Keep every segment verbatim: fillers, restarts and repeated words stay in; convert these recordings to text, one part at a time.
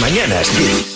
Mañanas Kiss.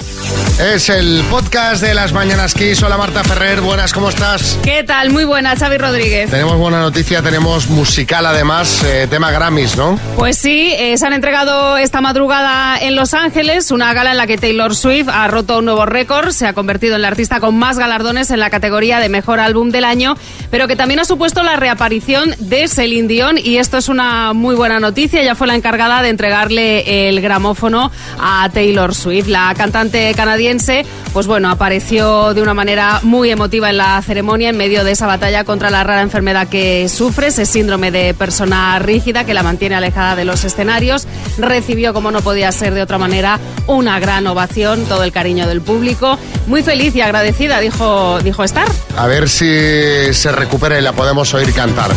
Es el podcast de Las Mañanas Kiss. Hola Marta Ferrer, buenas, ¿cómo estás? ¿Qué tal? Muy buenas, Xavi Rodríguez. Tenemos buena noticia, tenemos musical además, eh, tema Grammys, ¿no? Pues sí, eh, se han entregado esta madrugada en Los Ángeles una gala en la que Taylor Swift ha roto un nuevo récord, se ha convertido en la artista con más galardones en la categoría de Mejor Álbum del Año, pero que también ha supuesto la reaparición de Celine Dion, y esto es una muy buena noticia. Ella fue la encargada de entregarle el gramófono a Taylor Swift. La cantante canadiense, pues bueno, apareció de una manera muy emotiva en la ceremonia en medio de esa batalla contra la rara enfermedad que sufre, ese síndrome de persona rígida que la mantiene alejada de los escenarios. Recibió, como no podía ser de otra manera, una gran ovación, todo el cariño del público. Muy feliz y agradecida, dijo, dijo estar. A ver si se recupera y la podemos oír cantar. Las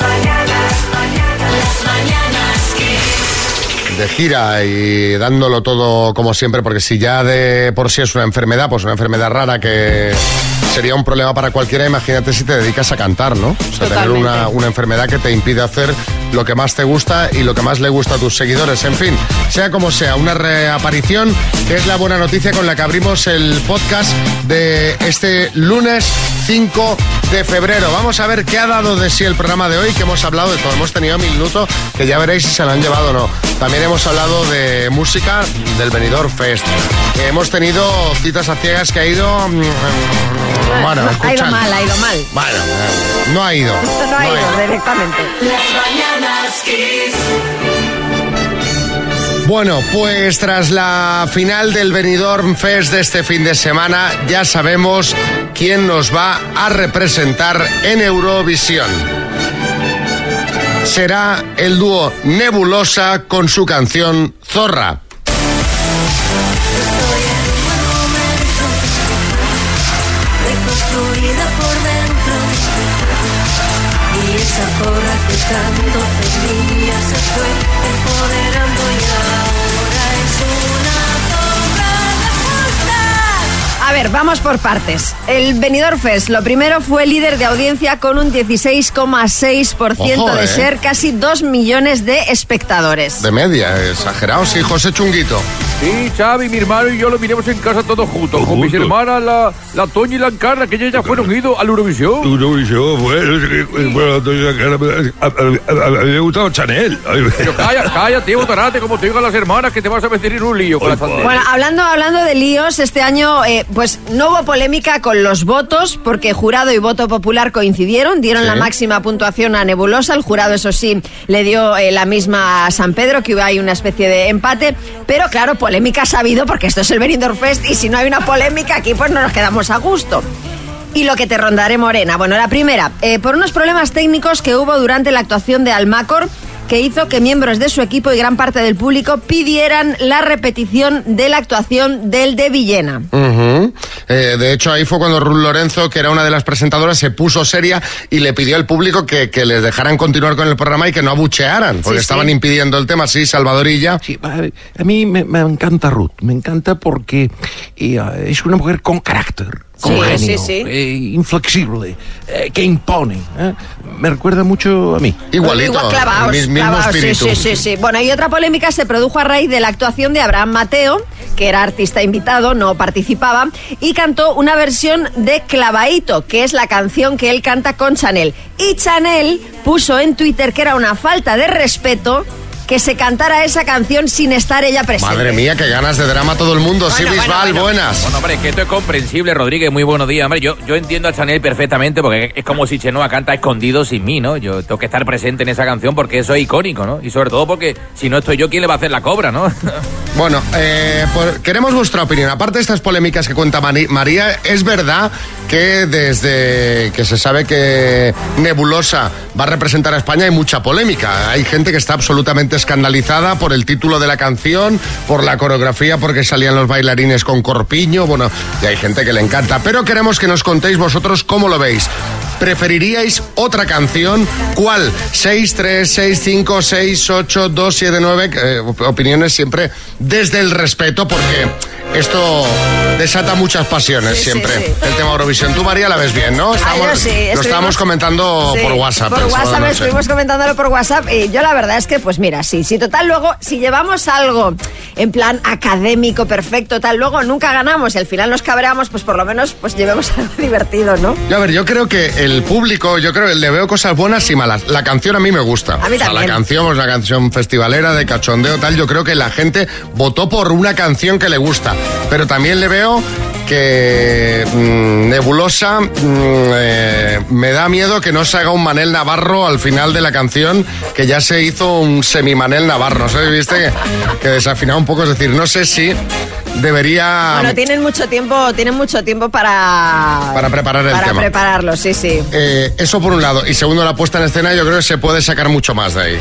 mañanas, mañanas, las mañanas que... De gira y dándolo todo como siempre, porque si ya de por sí es una enfermedad, pues una enfermedad rara que sería un problema para cualquiera, imagínate si te dedicas a cantar, ¿no? O sea, totalmente. Tener una, una enfermedad que te impide hacer lo que más te gusta y lo que más le gusta a tus seguidores. En fin, sea como sea, una reaparición que es la buena noticia con la que abrimos el podcast de este lunes cinco de febrero. Vamos a ver qué ha dado de sí el programa de hoy, que hemos hablado de todo. Hemos tenido Minuto, que ya veréis si se lo han llevado o no. También hemos hablado de música del Benidorm Fest. Hemos tenido citas a ciegas que ha ido... Bueno, escuchad. Ha ido mal, ha ido mal. Bueno, no ha ido. Esto no ha ido, no ha ido directamente. Bueno, pues tras la final del Benidorm Fest de este fin de semana, ya sabemos quién nos va a representar en Eurovisión. Será el dúo Nebulosa con su canción Zorra. Esa zorra que tanto tenía se fue empoderando y ahora es una zorra de puta. A ver, vamos por partes. El Benidorm Fest, lo primero, fue líder de audiencia con un dieciséis coma seis por ciento. Ojo, de eh. ser casi dos millones de espectadores. De media, exagerado, sí, José Chunguito. Sí, Xavi, mi hermano y yo lo miremos en casa todos juntos. Todos con juntos. Mis hermanas, la, la Toña y la Encarna, que ellas ya fueron ido al Eurovisión. Eurovisión, bueno, bueno, la Toña y la Encarna. A, a, a, a mí me gustaba Chanel. Pero calla, calla, tío, botarate, como te digan las hermanas, que te vas a meter en un lío. Oy, con la bueno, hablando, hablando de líos, este año, eh, pues no hubo polémica con los votos, porque jurado y voto popular coincidieron, dieron sí. la máxima puntuación a Nebulosa. El jurado, eso sí, le dio eh, la misma a San Pedro, que hay una especie de empate, pero claro, pues polémica ha habido, porque esto es el Benidorm Fest y si no hay una polémica aquí, pues no nos quedamos a gusto. Y lo que te rondaré, Morena. Bueno, la primera, eh, por unos problemas técnicos que hubo durante la actuación de Almácor, que hizo que miembros de su equipo y gran parte del público pidieran la repetición de la actuación del de Villena. Uh-huh. Eh, de hecho, ahí fue cuando Ruth Lorenzo, que era una de las presentadoras, se puso seria y le pidió al público que, que les dejaran continuar con el programa y que no abuchearan, porque sí, estaban sí. impidiendo el tema. Sí, Salvadorilla. Sí, a mí me, me encanta Ruth, me encanta porque eh, es una mujer con carácter. Con sí, genio, sí, sí. Eh, inflexible, eh, que impone. ¿eh? Me recuerda mucho a mí. Igualito. Igual, clavaos, mismo clavaos, sí, sí, sí, sí. Bueno, y otra polémica se produjo a raíz de la actuación de Abraham Mateo, que era artista invitado, no participaba, y cantó una versión de Clavaíto, que es la canción que él canta con Chanel. Y Chanel puso en Twitter que era una falta de respeto que se cantara esa canción sin estar ella presente. Madre mía, qué ganas de drama todo el mundo. Bueno, sí, Bisbal, bueno, bueno. buenas. Bueno, hombre, es que esto es comprensible, Rodríguez, muy buenos días. Hombre, yo, yo entiendo a Chanel perfectamente, porque es como si Chenoa canta escondido sin mí, ¿no? Yo tengo que estar presente en esa canción porque eso es icónico, ¿no? Y sobre todo porque si no estoy yo, ¿quién le va a hacer la cobra, no? Bueno, eh, por, queremos vuestra opinión. Aparte de estas polémicas que cuenta Mari, María, es verdad que desde que se sabe que Nebulosa va a representar a España hay mucha polémica. Hay gente que está absolutamente escandalizada por el título de la canción, por la coreografía, porque salían los bailarines con corpiño, bueno, y hay gente que le encanta, pero queremos que nos contéis vosotros cómo lo veis. ¿Preferiríais otra canción? ¿Cuál? seis tres seis cinco seis ocho dos siete nueve, eh, opiniones siempre desde el respeto, porque Esto desata muchas pasiones sí, siempre. Sí, sí. El tema Eurovisión. Tú, María, la ves bien, ¿no? Estábamos, Ay, no sí, estuvimos, lo estábamos comentando sí, por WhatsApp. Por WhatsApp, no estuvimos sé. comentándolo por WhatsApp. Y yo la verdad es que, pues mira, sí, sí, total, luego, si llevamos algo en plan académico, perfecto, tal, luego nunca ganamos y al final nos cabreamos, pues por lo menos pues llevemos algo divertido, ¿no? Yo, a ver, yo creo que el público, yo creo que le veo cosas buenas y malas. La canción a mí me gusta. A mí también. O sea, la canción es una canción festivalera, de cachondeo, tal. Yo creo que la gente votó por una canción que le gusta. Pero también le veo que mmm, Nebulosa mmm, eh, me da miedo que no se haga un Manel Navarro al final de la canción, que ya se hizo un semi-Manel Navarro, ¿sabes? ¿Viste? Que, que desafinaba un poco, es decir, no sé si debería... Bueno, tienen mucho tiempo, tienen mucho tiempo para... Para preparar el para tema. Para prepararlo, sí, sí. Eh, eso por un lado. Y segundo, la puesta en escena, yo creo que se puede sacar mucho más de ahí,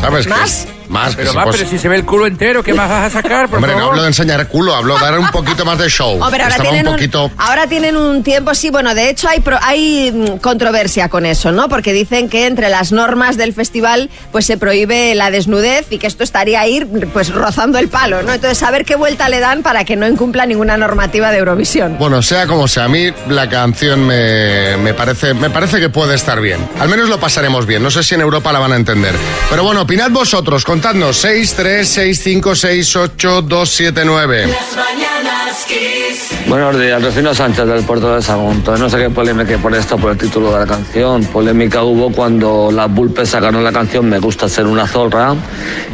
¿sabes? ¿Más? Que, más. Pero, que más, si, pero pues... si se ve el culo entero, ¿qué más vas a sacar, por Hombre, favor? No hablo de enseñar culo, hablo de dar un poquito más de show. Oh, pero ahora, tienen un poquito... un, ahora tienen un tiempo, sí, bueno, de hecho hay, pro, hay controversia con eso, ¿no? Porque dicen que entre las normas del festival pues se prohíbe la desnudez y que esto estaría ahí pues rozando el palo, ¿no? Entonces, a ver qué vuelta le dan para que no incumpla ninguna normativa de Eurovisión. Bueno, sea como sea, a mí la canción me, me, parece, me parece que puede estar bien. Al menos lo pasaremos bien, no sé si en Europa la van a entender. Pero bueno, opinad vosotros, contadnos, seis tres seis cinco seis ocho dos siete nueve. Las mañanas Kiss. Buenos días, Rufino Sánchez del Puerto de Sagunto. No sé qué polémica por esto, por el título de la canción. Polémica hubo cuando Las Bulpes sacaron la canción Me gusta ser una zorra,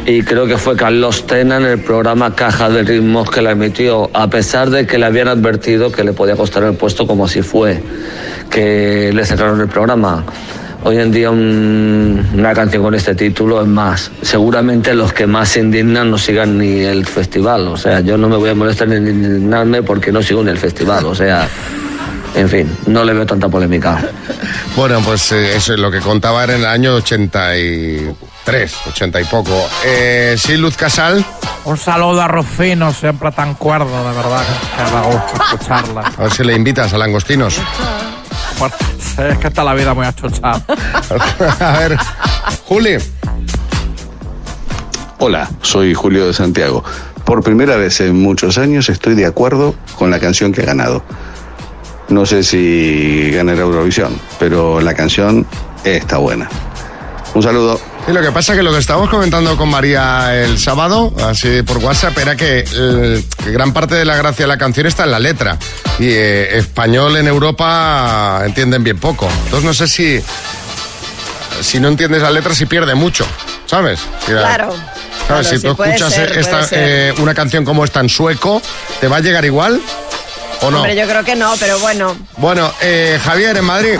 y creo que fue Carlos Tena en el programa Caja de Ritmos que la emitió, a pesar de que le habían advertido que le podía costar el puesto, como si fue que le sacaron el programa. Hoy en día un, una canción con este título es más. Seguramente los que más se indignan no sigan ni el festival. O sea, yo no me voy a molestar ni indignarme porque no sigo ni el festival. O sea, en fin, no le veo tanta polémica. Bueno, pues eh, eso es lo que contaba en el año ochenta y tres, ochenta y poco. Eh, sí, Luz Casal. Un saludo a Rufino, siempre tan cuerdo, de verdad. Que da gusto escucharla. A ver si le invitas a Langostinos. Es que está la vida muy achuchada. A ver, Juli. Hola, soy Julio de Santiago. Por primera vez en muchos años estoy de acuerdo con la canción que ha ganado. No sé si ganará Eurovisión, pero la canción está buena. Un saludo. Y lo que pasa es que lo que estábamos comentando con María el sábado, así por WhatsApp, era que, eh, que gran parte de la gracia de la canción está en la letra. Y eh, español en Europa entienden bien poco. Entonces no sé si, si no entiendes la letra, si pierde mucho, ¿sabes? Si la, claro. ¿Sabes? Claro, si sí, tú escuchas ser, esta, eh, una canción como esta en sueco, ¿te va a llegar igual o no? Hombre, yo creo que no, pero bueno. Bueno, eh, Javier, en Madrid...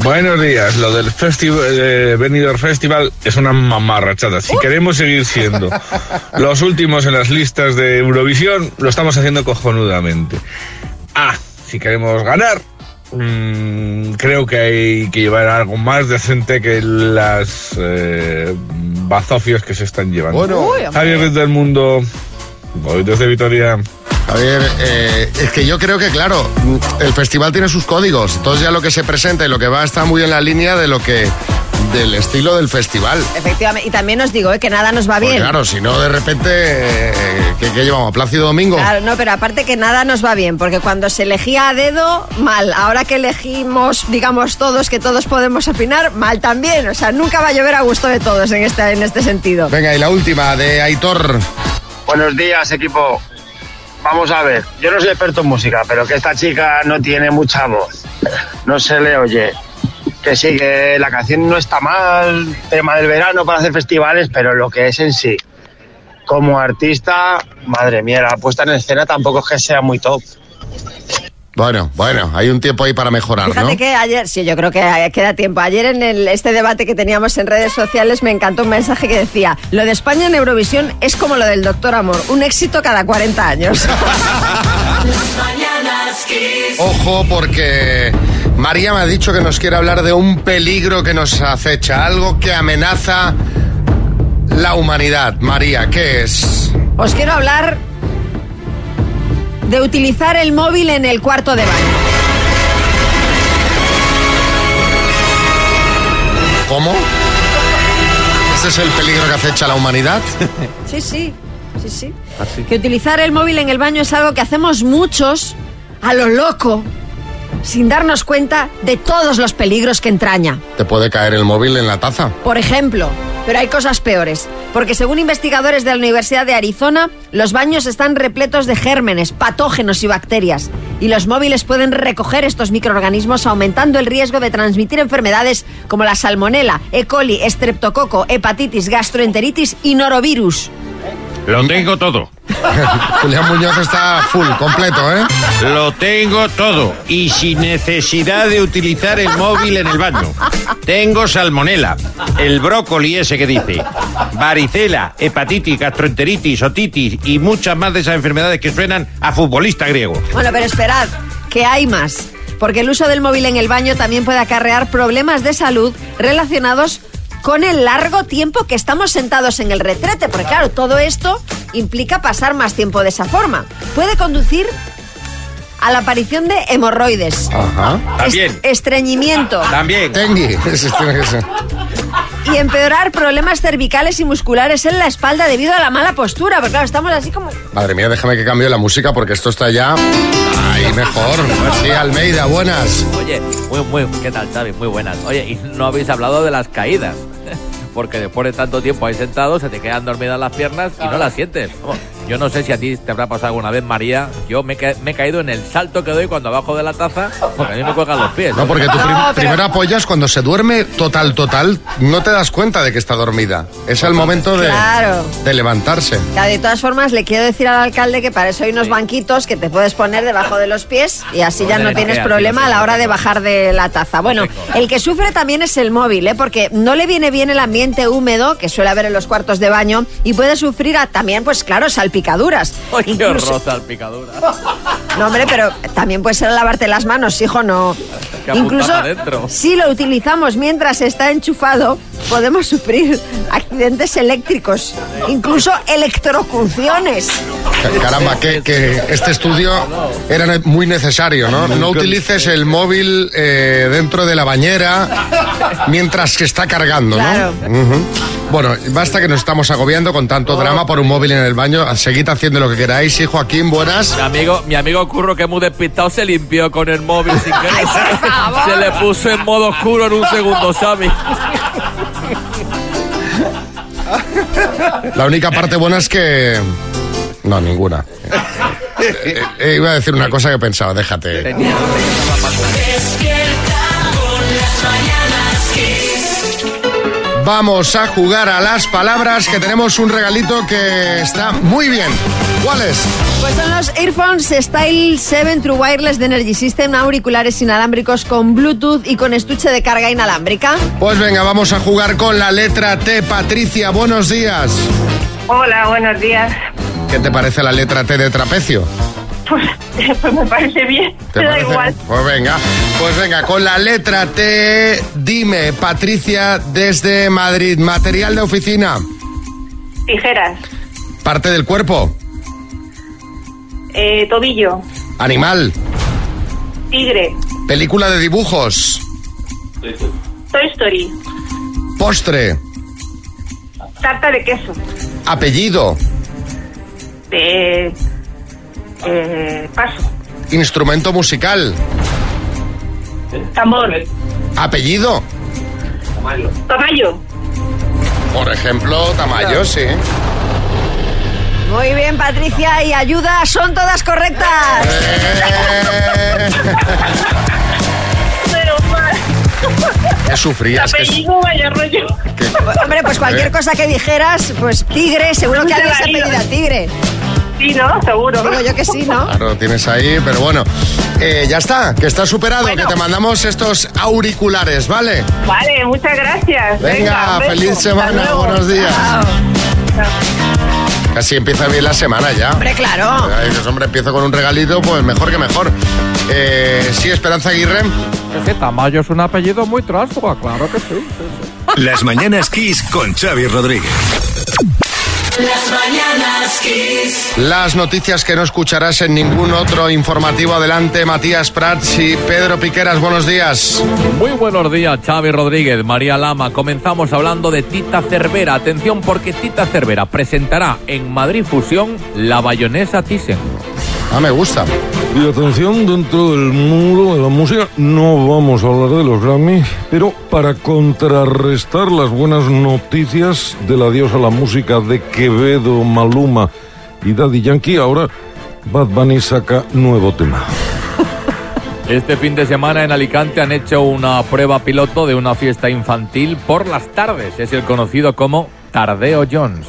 Buenos días, lo del festival, eh, Benidorm Festival es una mamarrachada. Si queremos seguir siendo los últimos en las listas de Eurovisión, lo estamos haciendo cojonudamente. Ah, si queremos ganar, mmm, creo que hay que llevar algo más decente que las eh, bazofias que se están llevando. Bueno, Javier Ruiz del Mundo, hoy desde Vitoria... A ver, eh, es que yo creo que, claro, el festival tiene sus códigos, entonces ya lo que se presenta y lo que va está muy en la línea de lo que... del estilo del festival. Efectivamente, y también os digo, ¿eh? Que nada nos va bien. Pues claro, si no, de repente, eh, ¿qué, ¿qué llevamos? ¿Plácido Domingo? Claro, no, pero aparte que nada nos va bien, porque cuando se elegía a dedo, mal. Ahora que elegimos, digamos, todos, que todos podemos opinar, mal también. O sea, nunca va a llover a gusto de todos en este, en este sentido. Venga, y la última, de Aitor. Buenos días, equipo. Vamos a ver, yo no soy experto en música, pero que esta chica no tiene mucha voz, no se le oye, que sí, que la canción no está mal, tema del verano para hacer festivales, pero lo que es en sí, como artista, madre mía, la puesta en escena tampoco es que sea muy top. Bueno, bueno, hay un tiempo ahí para mejorar, Fíjate ¿no? Fíjate que ayer, sí, yo creo que queda tiempo. Ayer en el, este debate que teníamos en redes sociales me encantó un mensaje que decía: lo de España en Eurovisión es como lo del Doctor Amor, un éxito cada cuarenta años. Ojo, porque María me ha dicho que nos quiere hablar de un peligro que nos acecha, algo que amenaza la humanidad. María, ¿qué es? Os quiero hablar... de utilizar el móvil en el cuarto de baño. ¿Cómo? ¿Ese es el peligro que acecha a la humanidad? Sí, sí. sí, sí. ¿Ah, sí? Que utilizar el móvil en el baño es algo que hacemos muchos a lo loco, sin darnos cuenta de todos los peligros que entraña. Te puede caer el móvil en la taza, por ejemplo. Pero hay cosas peores, porque según investigadores de la Universidad de Arizona, los baños están repletos de gérmenes, patógenos y bacterias, y los móviles pueden recoger estos microorganismos, aumentando el riesgo de transmitir enfermedades como la salmonela, E. coli, estreptococo, hepatitis, gastroenteritis y norovirus. Lo tengo todo. Julián Muñoz está full, completo, ¿eh? Lo tengo todo y sin necesidad de utilizar el móvil en el baño. Tengo salmonela, el brócoli ese que dice, varicela, hepatitis, gastroenteritis, otitis y muchas más de esas enfermedades que suenan a futbolista griego. Bueno, pero esperad, que hay más, porque el uso del móvil en el baño también puede acarrear problemas de salud relacionados con el largo tiempo que estamos sentados en el retrete, porque claro, todo esto implica pasar más tiempo de esa forma. Puede conducir a la aparición de hemorroides. Ajá. También. Estreñimiento. También. Tengue. Y empeorar problemas cervicales y musculares en la espalda debido a la mala postura, porque claro, estamos así como... Madre mía, déjame que cambie la música porque esto está ya... Ay, mejor. Sí, Almeida, buenas. Oye, muy, muy... ¿Qué tal, Xavi? Muy buenas. Oye, y no habéis hablado de las caídas, porque después de tanto tiempo ahí sentado se te quedan dormidas las piernas y no las sientes. Vamos, yo no sé si a ti te habrá pasado alguna vez, María. Yo me, ca- me he caído en el salto que doy cuando bajo de la taza, porque a mí me cuelgan los pies. No, porque tú prim- no, pero... primero apoyas cuando se duerme total, total, no te das cuenta de que está dormida. Es el momento de, claro. de levantarse. Claro, de todas formas, le quiero decir al alcalde que para eso hay unos sí. banquitos que te puedes poner debajo de los pies y así no ya no tienes problema a la hora de bajar de la taza. Bueno, el que sufre también es el móvil, ¿eh? Porque no le viene bien el ambiente húmedo que suele haber en los cuartos de baño y puede sufrir a, también, pues claro, salpicaduras. ¡Ay, qué Incluso... horror, salpicaduras! No, hombre, pero también puede ser lavarte las manos, hijo, no. Es que Incluso si lo utilizamos mientras está enchufado, podemos sufrir accidentes eléctricos, incluso electrocuciones. Caramba, que, que este estudio era muy necesario, ¿no? No utilices el móvil eh, dentro de la bañera mientras que está cargando, ¿no? Claro. Uh-huh. Bueno, basta que nos estamos agobiando con tanto drama por un móvil en el baño. Seguid haciendo lo que queráis, hijo. Joaquín, buenas. Mi amigo, mi amigo Curro, que es muy despistado, se limpió con el móvil sin querer. Se, se le puso en modo oscuro en un segundo, ¿sabes? La única parte buena es que... No, ninguna. eh, eh, iba a decir una cosa que pensaba, déjate. Despierta con las mañanas que... Vamos a jugar a las palabras, que tenemos un regalito que está muy bien. ¿Cuál es? Pues son los Earphones Style siete True Wireless de Energy System, auriculares inalámbricos con Bluetooth y con estuche de carga inalámbrica. Pues venga, vamos a jugar con la letra T. Patricia, buenos días. Hola, buenos días. ¿Qué te parece la letra T de trapecio? Pues, pues me parece bien, ¿Te da parece? igual. Pues venga, pues venga, con la letra T, dime, Patricia, desde Madrid, material de oficina. Tijeras. Parte del cuerpo. Eh, tobillo. Animal. Tigre. Película de dibujos. Toy Story. Postre. Tarta de queso. Apellido. Eh... Eh, paso. Instrumento musical. Tambor. Apellido. Tamayo. Tamayo. Por ejemplo, Tamayo, sí. Muy bien, Patricia, y ayuda, son todas correctas. Eh... Pero ¿qué sufrías? Apellido, vaya rollo. Hombre, pues cualquier cosa que dijeras, pues tigre, seguro que alguien se apellida tigre. Sí, ¿no? Seguro. Digo yo que sí, ¿no? Claro, tienes ahí, pero bueno. Eh, ya está, que está superado, bueno. Que te mandamos estos auriculares, ¿vale? Vale, muchas gracias. Venga, Venga feliz semana, buenos días. Chao. Chao. Casi empieza bien la semana ya. Hombre, claro. Dices, hombre, empiezo con un regalito, pues mejor que mejor. Eh, sí, Esperanza Aguirre. Es que Tamayo es un apellido muy tránsfuga, claro que sí, sí, sí. Las Mañanas Kiss con Xavi Rodríguez. Las mañanas Kiss. Las noticias que no escucharás en ningún otro informativo. Adelante, Matías Prats y Pedro Piqueras. Buenos días. Muy buenos días, Xavi Rodríguez, María Lama. Comenzamos hablando de Tita Cervera. Atención, porque Tita Cervera presentará en Madrid Fusión la bayonesa Thyssen. Ah, me gusta. Y atención, dentro del mundo de la música no vamos a hablar de los Grammy, pero para contrarrestar las buenas noticias del adiós a la música de Quevedo, Maluma y Daddy Yankee, ahora Bad Bunny saca nuevo tema. Este fin de semana en Alicante han hecho una prueba piloto de una fiesta infantil por las tardes. Es el conocido como Tardeo Jones.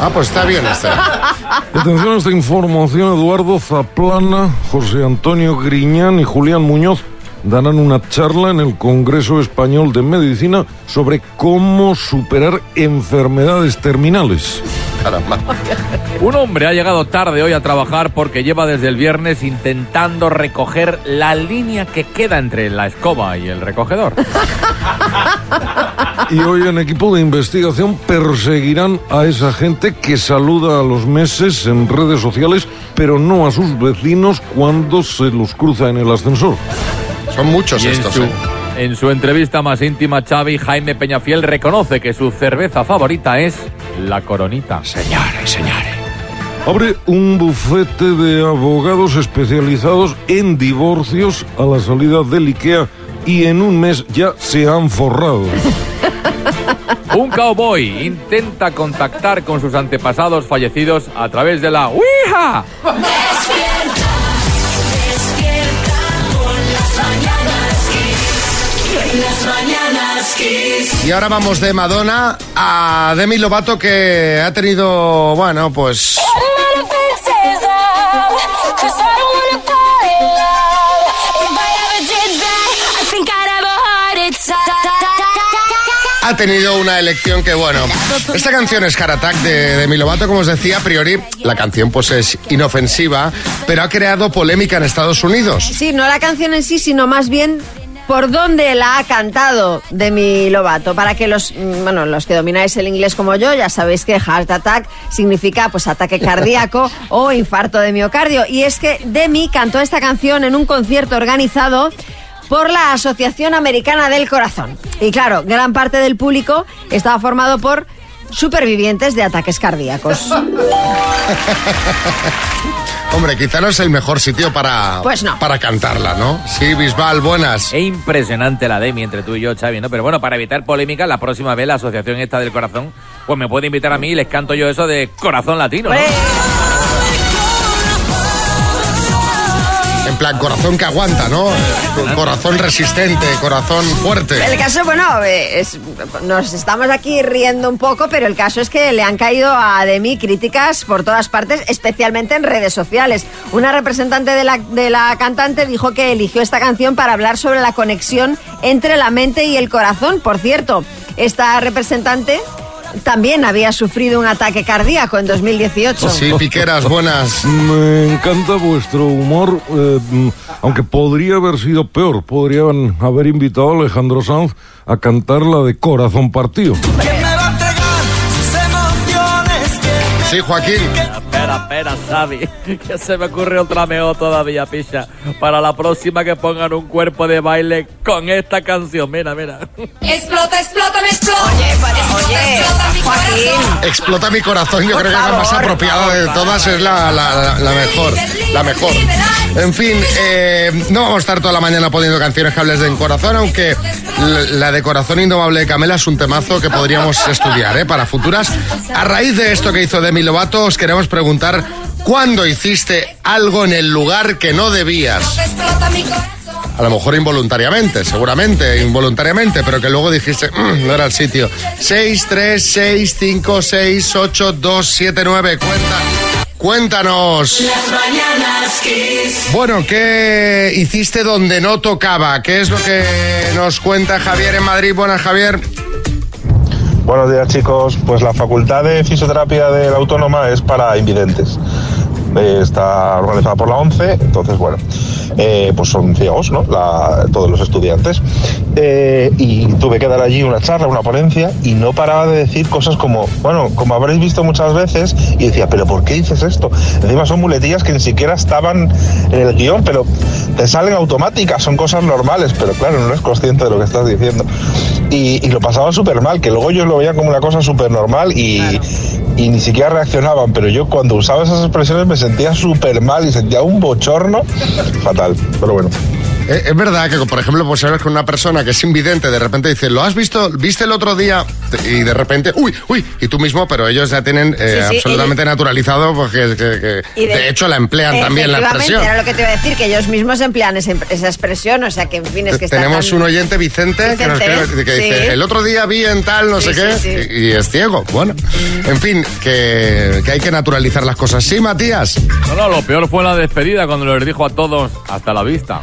Ah, pues está bien esta. Atención a esta información, Eduardo Zaplana, José Antonio Griñán y Julián Muñoz darán una charla en el Congreso Español de Medicina sobre cómo superar enfermedades terminales. Caramba. Un hombre ha llegado tarde hoy a trabajar porque lleva desde el viernes intentando recoger la línea que queda entre la escoba y el recogedor. Y hoy en equipo de investigación perseguirán a esa gente que saluda a los meses en redes sociales, pero no a sus vecinos cuando se los cruza en el ascensor. Son muchos y estos, en su, ¿eh? En su entrevista más íntima, Xavi, Jaime Peñafiel reconoce que su cerveza favorita es la Coronita. Señores, señores. Abre un bufete de abogados especializados en divorcios a la salida del IKEA y en un mes ya se han forrado. Un cowboy intenta contactar con sus antepasados fallecidos a través de la Ouija. Despierta, despierta con las mañanas Kiss, las mañanas Kiss. Y ahora vamos de Madonna a Demi Lovato, que ha tenido, bueno, pues... ha tenido una elección que, bueno... Esta canción es Heart Attack de Demi Lovato, como os decía. A priori, la canción pues es inofensiva, pero ha creado polémica en Estados Unidos. Sí, no la canción en sí, sino más bien por dónde la ha cantado Demi Lovato. Para que los, bueno, los que domináis el inglés como yo, ya sabéis que Heart Attack significa pues ataque cardíaco o infarto de miocardio. Y es que Demi cantó esta canción en un concierto organizado por la Asociación Americana del Corazón. Y claro, gran parte del público estaba formado por supervivientes de ataques cardíacos. Hombre, quizá no es el mejor sitio para, pues no. para cantarla, ¿no? Sí, Bisbal, buenas. Es impresionante la Demi entre tú y yo, Xavi, ¿no? Pero bueno, para evitar polémica, la próxima vez la Asociación esta del Corazón pues me puede invitar a mí y les canto yo eso de Corazón Latino, ¿no? ¡Eh! Plan corazón que aguanta, ¿no? Corazón resistente, corazón fuerte. El caso, bueno, es, nos estamos aquí riendo un poco, pero el caso es que le han caído a Demi críticas por todas partes, especialmente en redes sociales. Una representante de la, de la cantante dijo que eligió esta canción para hablar sobre la conexión entre la mente y el corazón. Por cierto, esta representante también había sufrido un ataque cardíaco en dos mil dieciocho. Sí, Piqueras, buenas. Me encanta vuestro humor, eh, aunque podría haber sido peor. Podrían haber invitado a Alejandro Sanz a cantar la de Corazón Partido. Sí, Joaquín. Espera, espera, Xavi, que se me ocurre otra mejor todavía, picha. Para la próxima que pongan un cuerpo de baile con esta canción. Mira, mira. Explota, explota, me explota. Oye, para, oye, explota mi corazón. Explota mi corazón. Yo Por creo favor, que es la más apropiada de todas. Es la, la, la, la mejor. La mejor. En fin, eh, no vamos a estar toda la mañana poniendo canciones que hables de corazón, aunque la de Corazón Indomable de Camela es un temazo que podríamos estudiar, ¿eh? Para futuras. A raíz de esto que hizo Demi Lovato, os queremos preguntar ¿cuándo hiciste algo en el lugar que no debías? A lo mejor involuntariamente, seguramente, involuntariamente, pero que luego dijiste, mmm, no era el sitio. seis tres seis cinco seis ocho dos siete nueve, cuenta... Cuéntanos. Las mañanas Kiss. Bueno, ¿qué hiciste donde no tocaba? ¿Qué es lo que nos cuenta Javier en Madrid? Buenas, Javier. Buenos días, chicos. Pues la Facultad de Fisioterapia de la Autónoma es para invidentes. eh, está organizada por la ONCE, entonces bueno, eh, pues son ciegos, ¿no? La, todos los estudiantes, eh, y tuve que dar allí una charla, una ponencia, y no paraba de decir cosas como, bueno, como habréis visto muchas veces, y decía, pero ¿por qué dices esto? Encima son muletillas que ni siquiera estaban en el guión, pero te salen automáticas, son cosas normales, pero claro, no eres consciente de lo que estás diciendo. Y, y lo pasaba súper mal, que luego ellos lo veían como una cosa súper normal y, claro. y ni siquiera reaccionaban, pero yo cuando usaba esas expresiones me sentía súper mal y sentía un bochorno fatal, pero bueno. Es verdad que, por ejemplo, pues hablas con una persona que es invidente, de repente dice, ¿lo has visto? ¿Viste el otro día? Y de repente, uy, uy, y tú mismo, pero ellos ya tienen eh, sí, sí, absolutamente y... naturalizado, porque que, que, de... de hecho la emplean también la expresión. Era lo que te iba a decir, que ellos mismos emplean esa, esa expresión, o sea que en fin es que está. Tenemos tan... un oyente, Vicente, Vicente que, nos cree, que sí. dice, el otro día vi en tal, no sí, sé sí, qué, sí. Y, y es ciego. Bueno, mm. en fin, que, que hay que naturalizar las cosas. ¿Sí, Matías? No, no, lo peor fue la despedida cuando les dijo a todos, hasta la vista.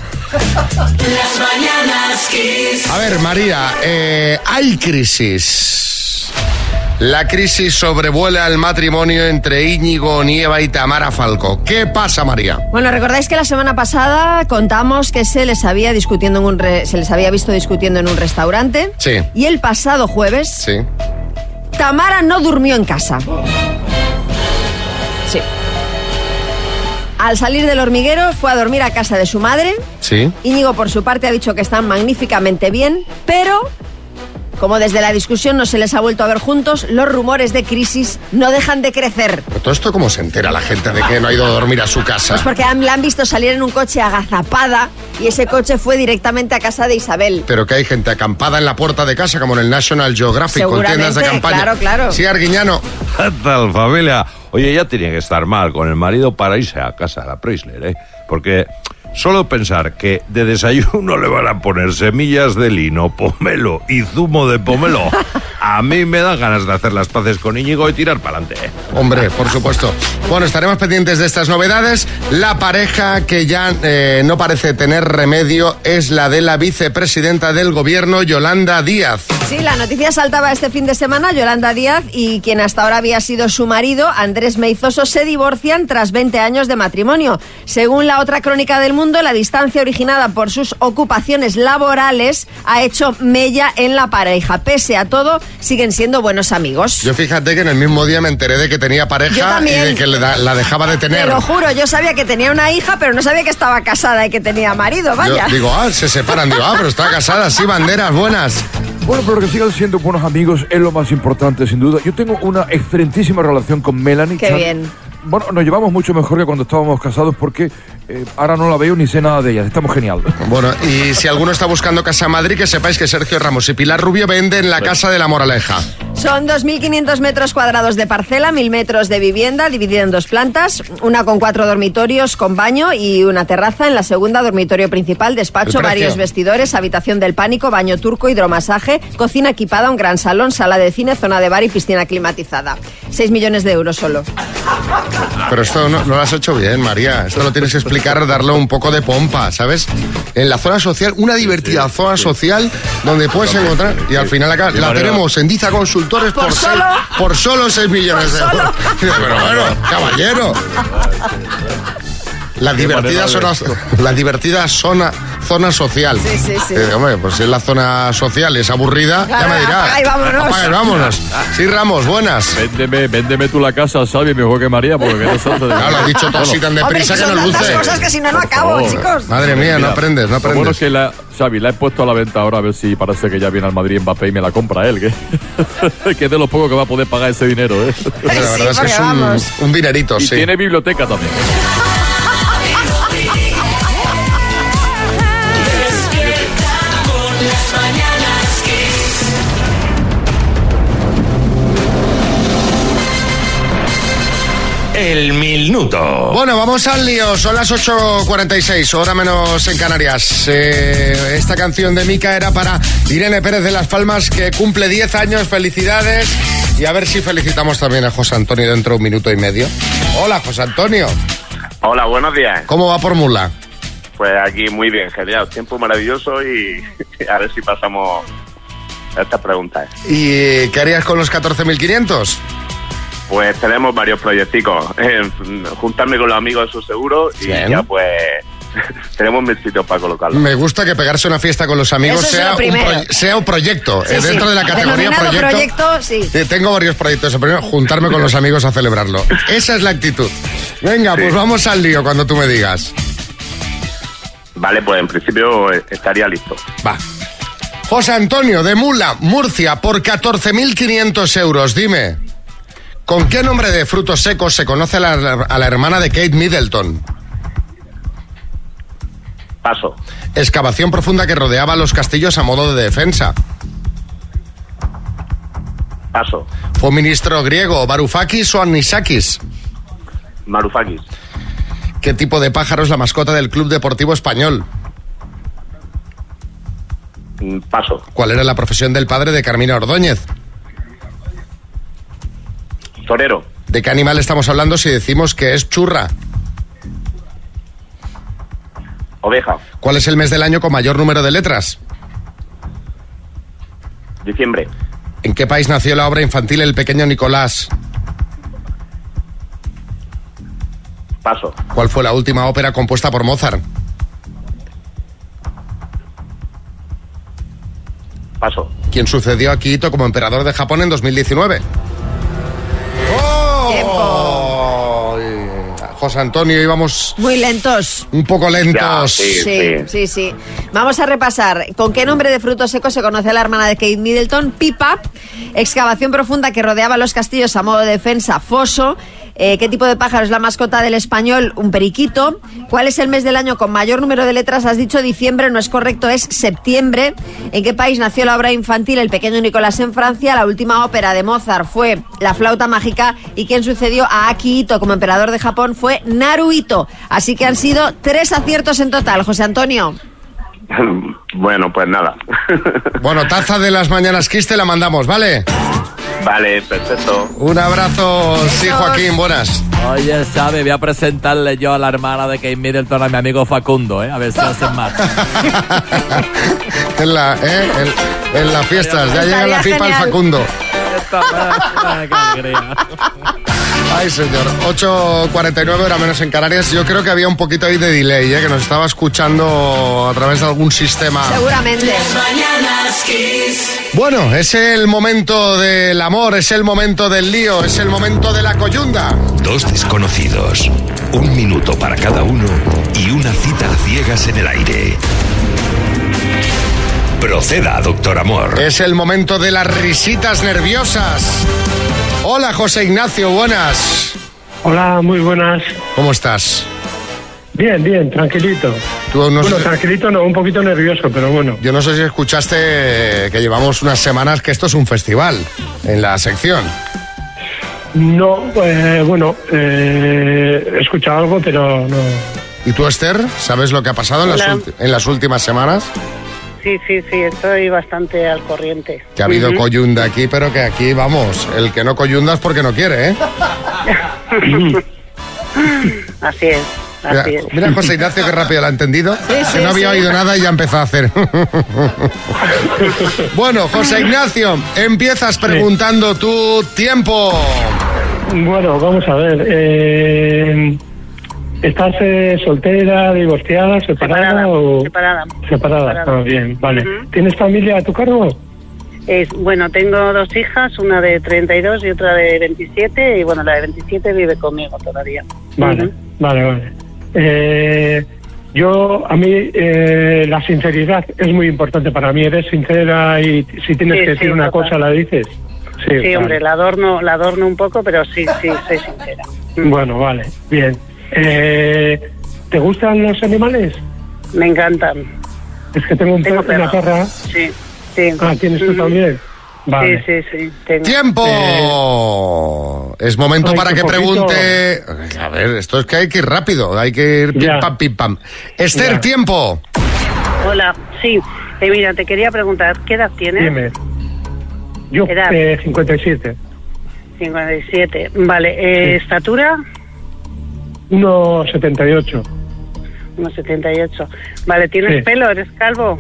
Las mañanas Kiss. A ver, María, eh, hay crisis. La crisis sobrevuela el matrimonio entre Íñigo Nieva y Tamara Falco. ¿Qué pasa, María? Bueno, recordáis que la semana pasada contamos que se les había discutiendo en un re- se les había visto discutiendo en un restaurante. Sí. Y el pasado jueves, sí, Tamara no durmió en casa. Sí. Al salir del hormiguero fue a dormir a casa de su madre. Sí. Íñigo, por su parte, ha dicho que están magníficamente bien, pero como desde la discusión no se les ha vuelto a ver juntos, los rumores de crisis no dejan de crecer. ¿Pero todo esto cómo se entera la gente de que no ha ido a dormir a su casa? Pues porque la han visto salir en un coche agazapada y ese coche fue directamente a casa de Isabel. Pero que hay gente acampada en la puerta de casa, como en el National Geographic, con tiendas de campaña. Claro, claro. Sí, Arguiñano. ¿Qué tal, familia? Oye, ya tenía que estar mal con el marido para irse a casa a la Preisler, ¿eh? Porque solo pensar que de desayuno le van a poner semillas de lino, pomelo y zumo de pomelo, a mí me dan ganas de hacer las paces con Íñigo y tirar para adelante. Hombre, por supuesto. Bueno, estaremos pendientes de estas novedades. La pareja que ya eh, no parece tener remedio es la de la vicepresidenta del gobierno, Yolanda Díaz. Sí, la noticia saltaba este fin de semana. Yolanda Díaz y quien hasta ahora había sido su marido, Andrés Meizoso, se divorcian tras veinte años de matrimonio. Según la otra crónica del mundo, la distancia originada por sus ocupaciones laborales ha hecho mella en la pareja. Pese a todo, siguen siendo buenos amigos. Yo fíjate que en el mismo día me enteré de que tenía pareja y de que la dejaba de tener. Te lo juro, yo sabía que tenía una hija, pero no sabía que estaba casada y que tenía marido, vaya. Yo digo, ah, se separan, digo, ah, pero está casada, sí, banderas buenas. Bueno, pero que sigan siendo buenos amigos es lo más importante, sin duda. Yo tengo una excelentísima relación con Melanie. Qué Chan. Bien. Bueno, nos llevamos mucho mejor que cuando estábamos casados porque eh, ahora no la veo ni sé nada de ella. Estamos genial. Bueno, y si alguno está buscando casa en Madrid, que sepáis que Sergio Ramos y Pilar Rubio venden la Casa de la Moraleja. Son dos mil quinientos metros cuadrados de parcela, mil metros de vivienda, dividida en dos plantas, una con cuatro dormitorios con baño y una terraza. En la segunda, dormitorio principal, despacho, varios vestidores, habitación del pánico, baño turco, hidromasaje, cocina equipada, un gran salón, sala de cine, zona de bar y piscina climatizada. seis millones de euros solo. Pero esto no, no lo has hecho bien, María. Esto lo tienes que explicar, darle un poco de pompa, ¿sabes? En la zona social, una divertida sí, sí, zona sí. social donde puedes sí, encontrar... Sí, y al final acá sí, la María. Tenemos en Diza Consultores por, por, solo, seis, por solo seis millones de euros. Pero bueno, caballero. La divertida, zona, la divertida zona, zona social. Sí, sí, sí. Eh, hombre, pues si es la zona social es aburrida, claro, ya me dirás. Ahí vámonos. Apague, vámonos. Sí, Ramos, buenas. Véndeme, véndeme tú la casa, Xavi, mejor que María, porque que no sabes. Claro, lo has dicho todo así tan deprisa que no luce. Hombre, son cosas que si no, no acabo, favor, chicos. Madre mía, no aprendes, no aprendes. Bueno, es que la, Xavi, la he puesto a la venta ahora, a ver si parece que ya viene al Madrid Mbappé y me la compra él, que, que es de los pocos que va a poder pagar ese dinero, ¿eh? Sí, la verdad sí, es que es un, un dinerito, y sí. Tiene biblioteca también. El minuto. Bueno, vamos al lío. Son las ocho cuarenta y seis, hora menos en Canarias. Eh, esta canción de Mica era para Irene Pérez de Las Palmas, que cumple diez años. Felicidades. Y a ver si felicitamos también a José Antonio dentro de un minuto y medio. Hola, José Antonio. Hola, buenos días. ¿Cómo va por Mula? Pues aquí muy bien, genial. Tiempo maravilloso y a ver si pasamos a estas preguntas. ¿Y qué harías con los catorce mil quinientos? Pues tenemos varios proyecticos. Eh, juntarme con los amigos, eso seguro. Y bien. Ya pues tenemos mil sitios para colocarlo. Me gusta que pegarse una fiesta con los amigos sea un, sea un proyecto. Sí, eh, sí. Dentro de la categoría proyecto, proyecto sí. eh, tengo varios proyectos. El primero, juntarme con los amigos a celebrarlo. Esa es la actitud. Venga, sí. Pues vamos al lío cuando tú me digas. Vale, pues en principio estaría listo. Va. José Antonio de Mula, Murcia, por catorce mil quinientos euros. Dime, ¿con qué nombre de frutos secos se conoce a la, a la hermana de Kate Middleton? Paso. Excavación profunda que rodeaba los castillos a modo de defensa. Paso. ¿Fue ministro griego Varoufakis o Anisakis? Varoufakis. ¿Qué tipo de pájaro es la mascota del Club Deportivo Español? Paso. ¿Cuál era la profesión del padre de Carmina Ordóñez? Torero. ¿De qué animal estamos hablando si decimos que es churra? Oveja. ¿Cuál es el mes del año con mayor número de letras? Diciembre. ¿En qué país nació la obra infantil El Pequeño Nicolás? Paso. ¿Cuál fue la última ópera compuesta por Mozart? Paso. ¿Quién sucedió a Kihito como emperador de Japón en dos mil diecinueve? ¡Oh! José Antonio, íbamos... muy lentos. Un poco lentos. Ya, sí, sí, sí, sí, sí. Vamos a repasar. ¿Con qué nombre de frutos secos se conoce la hermana de Kate Middleton? Pipa. Excavación profunda que rodeaba los castillos a modo de defensa. Foso. Eh, ¿Qué tipo de pájaro es la mascota del Español? Un periquito. ¿Cuál es el mes del año con mayor número de letras? Has dicho diciembre, no es correcto, es septiembre. ¿En qué país nació la obra infantil El Pequeño Nicolás? En Francia. La última ópera de Mozart fue La Flauta Mágica. ¿Y quién sucedió a Akihito como emperador de Japón? Fue Naruhito. Así que han sido tres aciertos en total, José Antonio. Bueno, pues nada. Bueno, taza de las mañanas Kiss te la mandamos, ¿vale? Vale, perfecto. Un abrazo, sí, Joaquín, buenas. Oye, ¿sabes? Voy a presentarle yo a la hermana de Kate Middleton a mi amigo Facundo, ¿eh? A ver si hacen más. En, la, ¿eh? en, en las fiestas, ya llega la pipa el Facundo. Ay, señor. ocho cuarenta y nueve, hora menos en Canarias. Yo creo que había un poquito ahí de delay, ¿eh? Que nos estaba escuchando a través de algún sistema. Seguramente. Bueno, es el momento del amor, es el momento del lío, es el momento de la coyunda. Dos desconocidos, un minuto para cada uno y una cita a ciegas en el aire. Proceda, doctor amor. Es el momento de las risitas nerviosas. Hola, José Ignacio, buenas. Hola, muy buenas. ¿Cómo estás? Bien, bien, tranquilito. ¿Tú no bueno, sé... tranquilito no, un poquito nervioso, pero bueno. Yo no sé si escuchaste que llevamos unas semanas que esto es un festival en la sección. No, eh, bueno, eh, he escuchado algo, pero no. ¿Y tú, Esther? ¿Sabes lo que ha pasado en las, ulti- en las últimas semanas? Sí, sí, sí, estoy bastante al corriente. Que ha habido uh-huh. coyunda aquí, pero que aquí, vamos, el que no coyunda es porque no quiere, ¿eh? Así es, así mira, es. Mira, José Ignacio, qué rápido lo ha entendido. Sí, sí, no había sí. oído nada y ya empezó a hacer. Bueno, José Ignacio, empiezas preguntando tu tiempo. Bueno, vamos a ver. Eh... ¿Estás eh, soltera, divorciada, separada, separada o...? Separada. Separada, separada. Ah, bien, vale. Uh-huh. ¿Tienes familia a tu cargo? Eh, bueno, tengo dos hijas, una de treinta y dos y otra de veintisiete, y bueno, la de veintisiete vive conmigo todavía. Vale, uh-huh. vale, vale. Eh, yo, a mí, eh, la sinceridad es muy importante para mí. ¿Eres sincera y si tienes sí, que sí, decir una total. cosa la dices? Sí, sí vale. hombre, la adorno, la adorno un poco, pero sí, sí, soy sincera. Bueno, vale, bien. Eh, ¿Te gustan los animales? Me encantan. Es que tengo un tengo perro, una perra. Sí, sí. Ah, ¿tienes tú mm-hmm. también? Vale. Sí, sí, sí. Tengo. ¡Tiempo! Eh... Es momento Ay, para que poquito... pregunte... A ver, esto es que hay que ir rápido. Hay que ir pim, ya. pam, pim, pam. Esther, ya. tiempo. Hola, sí. Eh, mira, te quería preguntar, ¿qué edad tienes? Dime. Yo, edad. Eh, cincuenta y siete. cincuenta y siete. Vale, eh, sí. ¿Estatura? uno setenta y ocho. uno setenta y ocho. Vale, ¿tienes sí. pelo? ¿Eres calvo?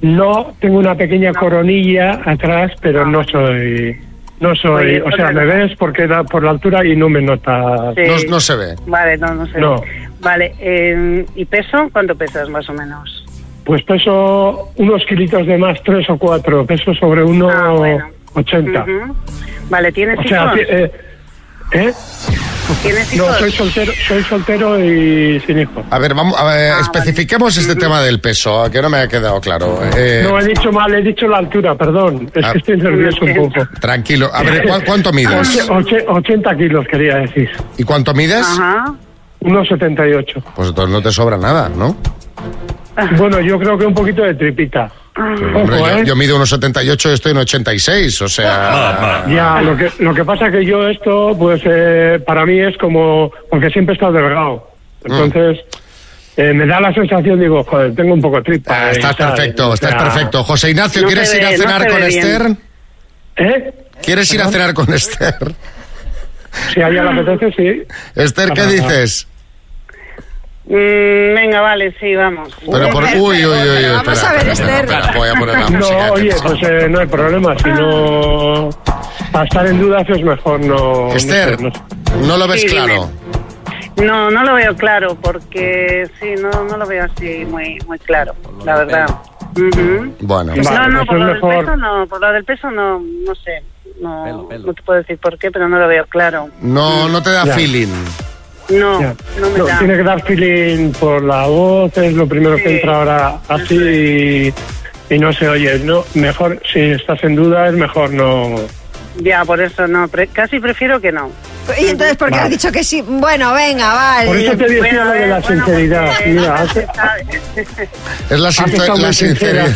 No, tengo una pequeña no. coronilla atrás, pero no, no soy No soy, o sea, me ves porque da por la altura y no me nota. Sí. No, no se ve. Vale, no, no se no. ve. Vale, eh, ¿y peso? ¿Cuánto pesas más o menos? Pues peso unos kilitos de más, tres o cuatro. Peso sobre uno ah, bueno. ochenta. Uh-huh. Vale, ¿tienes o hijos? Sea, eh, ¿eh? ¿Tienes hijos? No, soy soltero, soy soltero y sin hijos. A ver, vamos, a ver, ah, especifiquemos vale. este uh-huh. tema del peso, que no me ha quedado claro. Eh, no, he dicho mal, he dicho la altura, perdón. Es ah, que estoy nervioso un poco. Tranquilo. A ver, ¿cu- ¿cuánto mides? ochenta kilos, quería decir. ¿Y cuánto mides? Ajá. Unos setenta y ocho. Pues entonces no te sobra nada, ¿no? Bueno, yo creo que un poquito de tripita. Pero, hombre, Ojo, ¿eh? yo, yo mido unos setenta y ocho y estoy en ochenta y seis, o sea... Ya, lo que, lo que pasa que yo esto, pues eh, para mí es como... Porque siempre he estado delgado. Entonces, mm. eh, me da la sensación, digo, joder, tengo un poco de tripa. Ah, estás ¿sabes? perfecto, estás ya. perfecto. José Ignacio, no ¿quieres ve, ir a cenar no con Esther? ¿Eh? ¿Quieres ¿Perdón? ir a cenar con Esther? Si a ella le apetece, sí. Esther, ¿qué dices? Mm, venga, vale, sí, vamos. Pero por... Uy, uy, uy, uy vamos espera, a ver, espera, Esther. Espera, voy a poner la música. No, oye, pues eh, no hay problema. Si no... Para estar en dudas es mejor no... Esther, no, no, no lo ves sí, claro. Dime. No, no lo veo claro, porque sí, no, no lo veo así muy, muy claro, la verdad. Uh-huh. Bueno. Pues vale, no, no, por lo del mejor... peso no, por lo del peso no, no sé. No, pelo, pelo. no te puedo decir por qué, pero no lo veo claro. No, no te da ya. feeling. No, ya. no me no, da. Tiene que dar feeling por la voz, es lo primero sí. que entra ahora así y, y no se oye. No, mejor, si estás en duda, es mejor no... Ya, por eso no, pre- casi prefiero que no. ¿Y entonces por qué vale. has dicho que sí? Bueno, venga, vale. Por eso te decía bueno, lo de la bueno, sinceridad. Bueno, Mira, hace, es la, sincer- la sinceridad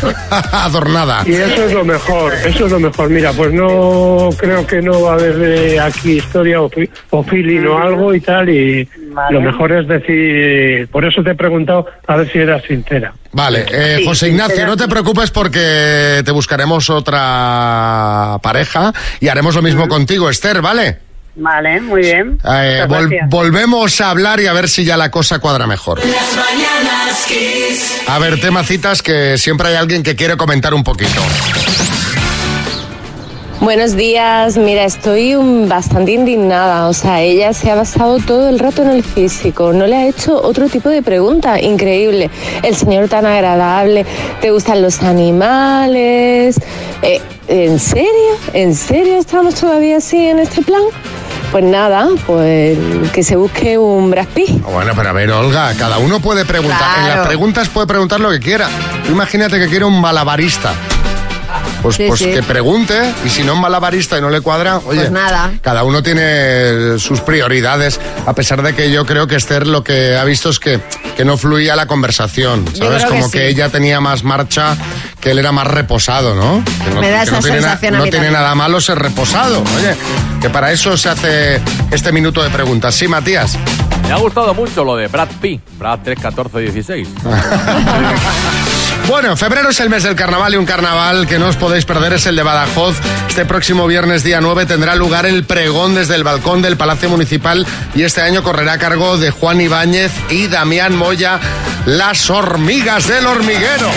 adornada. Y eso es lo mejor, eso es lo mejor. Mira, pues no creo que no va a haber eh, aquí historia o, o feeling o algo y tal. Y vale. lo mejor es decir... Por eso te he preguntado a ver si eras sincera. Vale, eh, sí, José Ignacio, sincera. no te preocupes porque te buscaremos otra pareja y haremos lo mismo uh-huh. contigo, Esther, ¿vale? Vale, muy bien. Eh, vol- volvemos a hablar y a ver si ya la cosa cuadra mejor. Las mañanas Kiss. A ver, tema citas, que siempre hay alguien que quiere comentar un poquito. Buenos días, mira, estoy un, bastante indignada, o sea, ella se ha basado todo el rato en el físico, no le ha hecho otro tipo de pregunta, increíble, el señor tan agradable, ¿te gustan los animales? Eh, ¿En serio? ¿En serio estamos todavía así en este plan? Pues nada, pues que se busque un Brad Pitt. Bueno, pero a ver, Olga, cada uno puede preguntar, claro. en las preguntas puede preguntar lo que quiera, imagínate que quiere un malabarista. Pues, sí, pues sí. que pregunte, y si no es malabarista y no le cuadra, oye, pues nada. Cada uno tiene sus prioridades, a pesar de que yo creo que Esther lo que ha visto es que, que no fluía la conversación, ¿sabes? Como que, sí. que ella tenía más marcha, que él era más reposado, ¿no? Que no Me da que esa no tiene, sensación na- a mí No tiene nada malo ser reposado, oye, que para eso se hace este minuto de preguntas. Sí, Matías. Me ha gustado mucho lo de Brad Pitt, Brad tres, catorce, dieciséis. Bueno, febrero es el mes del carnaval y un carnaval que no os podéis perder es el de Badajoz. Este próximo viernes, día nueve, tendrá lugar el pregón desde el balcón del Palacio Municipal y este año correrá a cargo de Juan Ibáñez y Damián Moya, las hormigas del hormiguero.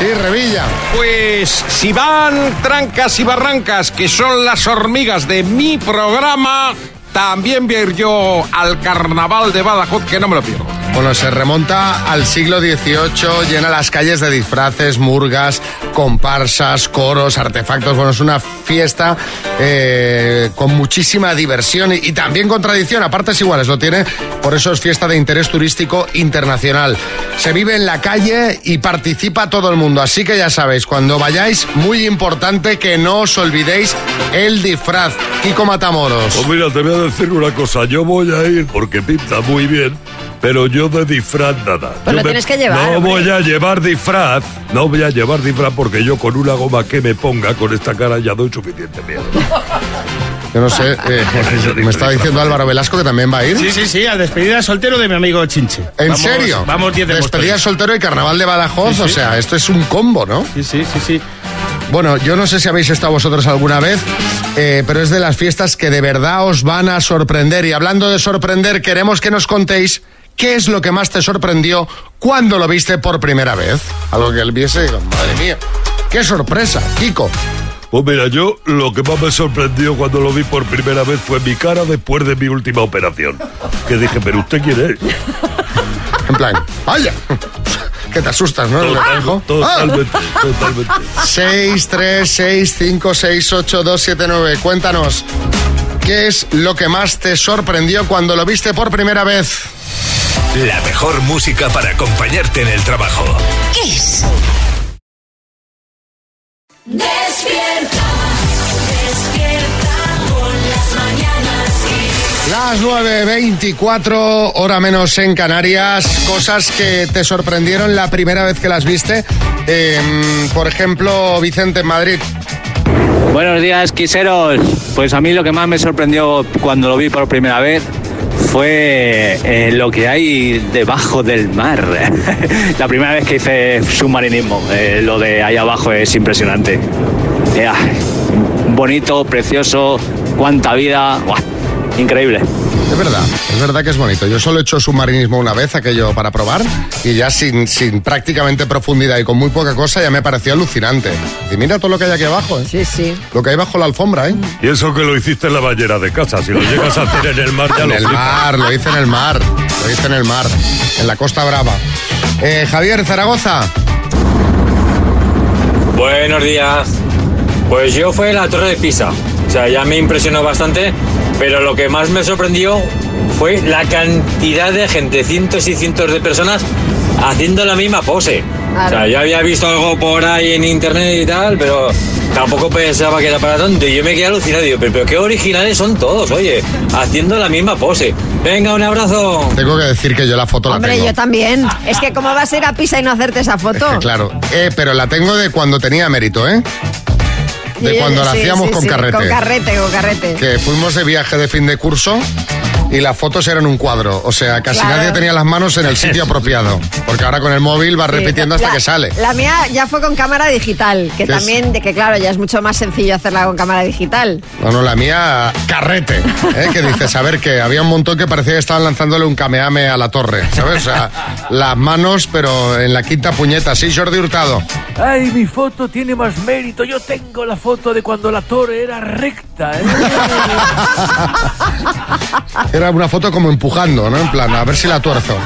Sí, Revilla. Pues si van trancas y barrancas, que son las hormigas de mi programa, también voy a ir yo al carnaval de Badajoz, que no me lo pierdo. Bueno, se remonta al siglo dieciocho, llena las calles de disfraces, murgas, comparsas, coros, artefactos. Bueno, es una fiesta eh, con muchísima diversión y, y también con tradición, a partes iguales lo tiene, por eso es fiesta de interés turístico internacional. Se vive en la calle y participa todo el mundo, así que ya sabéis, cuando vayáis, muy importante que no os olvidéis el disfraz. Kiko Matamoros. Pues mira, te voy a decir una cosa, yo voy a ir porque pinta muy bien. Pero yo de disfraz nada. Pues lo me... tienes que llevar. No, hombre. voy a llevar disfraz. No voy a llevar disfraz porque yo con una goma que me ponga con esta cara ya doy suficiente miedo. Yo no sé. Eh, me estaba diciendo Álvaro Velasco que también va a ir. Sí, sí, sí. A despedida soltero de mi amigo Chinche. ¿En vamos, serio? Vamos diez de Despedida mostrisa. soltero y carnaval de Badajoz. Sí, o sí. sea, esto es un combo, ¿no? Sí, sí, sí, sí. Bueno, yo no sé si habéis estado vosotros alguna vez, eh, pero es de las fiestas que de verdad os van a sorprender. Y hablando de sorprender, queremos que nos contéis ¿qué es lo que más te sorprendió cuando lo viste por primera vez? Algo que él viese y digo, madre mía, qué sorpresa, Kiko. Pues mira, yo lo que más me sorprendió cuando lo vi por primera vez fue mi cara después de mi última operación. Que dije, ¿pero usted quién es? En plan, ¡vaya! Que te asustas, ¿no? Total, ¿no? Totalmente, ah. totalmente. seis tres seis cinco seis ocho dos siete nueve. Cuéntanos, ¿qué es lo que más te sorprendió cuando lo viste por primera vez? La mejor música para acompañarte en el trabajo. ¿Qué es? Despierta, despierta por las mañanas. Las nueve veinticuatro, hora menos en Canarias. Cosas que te sorprendieron la primera vez que las viste. Eh, por ejemplo, Vicente en Madrid. Buenos días, quiseros. Pues a mí lo que más me sorprendió cuando lo vi por primera vez fue eh, lo que hay debajo del mar. La primera vez que hice submarinismo, eh, lo de ahí abajo es impresionante. Eh, bonito, precioso, cuánta vida. ¡Buah! Increíble. Es verdad, es verdad que es bonito. Yo solo he hecho submarinismo una vez, aquello para probar, y ya sin, sin prácticamente profundidad y con muy poca cosa ya me pareció alucinante. Y mira todo lo que hay aquí abajo, ¿eh? Sí, sí. Lo que hay bajo la alfombra, ¿eh? Y eso que lo hiciste en la ballera de casa, si lo llegas a hacer en el mar ya lo En el mar, lo hice en el mar, lo hice en el mar, en la Costa Brava. Eh, Javier, Zaragoza. Buenos días. Pues yo fui en la Torre de Pisa. O sea, ya me impresionó bastante, pero lo que más me sorprendió fue la cantidad de gente, cientos y cientos de personas haciendo la misma pose. Claro. O sea, yo había visto algo por ahí en internet y tal, pero tampoco pensaba que era para tanto. Y yo me quedé alucinado, digo, pero, pero qué originales son todos, oye, haciendo la misma pose. Venga, un abrazo. Tengo que decir que yo la foto Hombre, la tengo. Hombre, yo también. Es que cómo vas a ir a Pisa y no hacerte esa foto. Es que, claro, eh, pero la tengo de cuando tenía mérito, ¿eh? De sí, cuando la sí, hacíamos sí, con sí, carrete. Con carrete, con carrete. Que fuimos de viaje de fin de curso y las fotos eran un cuadro. O sea, casi claro. Nadie tenía las manos en el sitio apropiado. Porque ahora con el móvil vas sí, repitiendo hasta la, que sale. La mía ya fue con cámara digital. Que también, es? de que claro, ya es mucho más sencillo hacerla con cámara digital. No, no, la mía, carrete. ¿eh? Que dices, a ver, que había un montón que parecía que estaban lanzándole un cameame a la torre. ¿Sabes? O sea, las manos, pero en la quinta puñeta. Sí, Jordi Hurtado. Ay, mi foto tiene más mérito. Yo tengo la foto de cuando la torre era recta. ¿eh? Era una foto como empujando, ¿no? En plan, a ver si la tuerzo.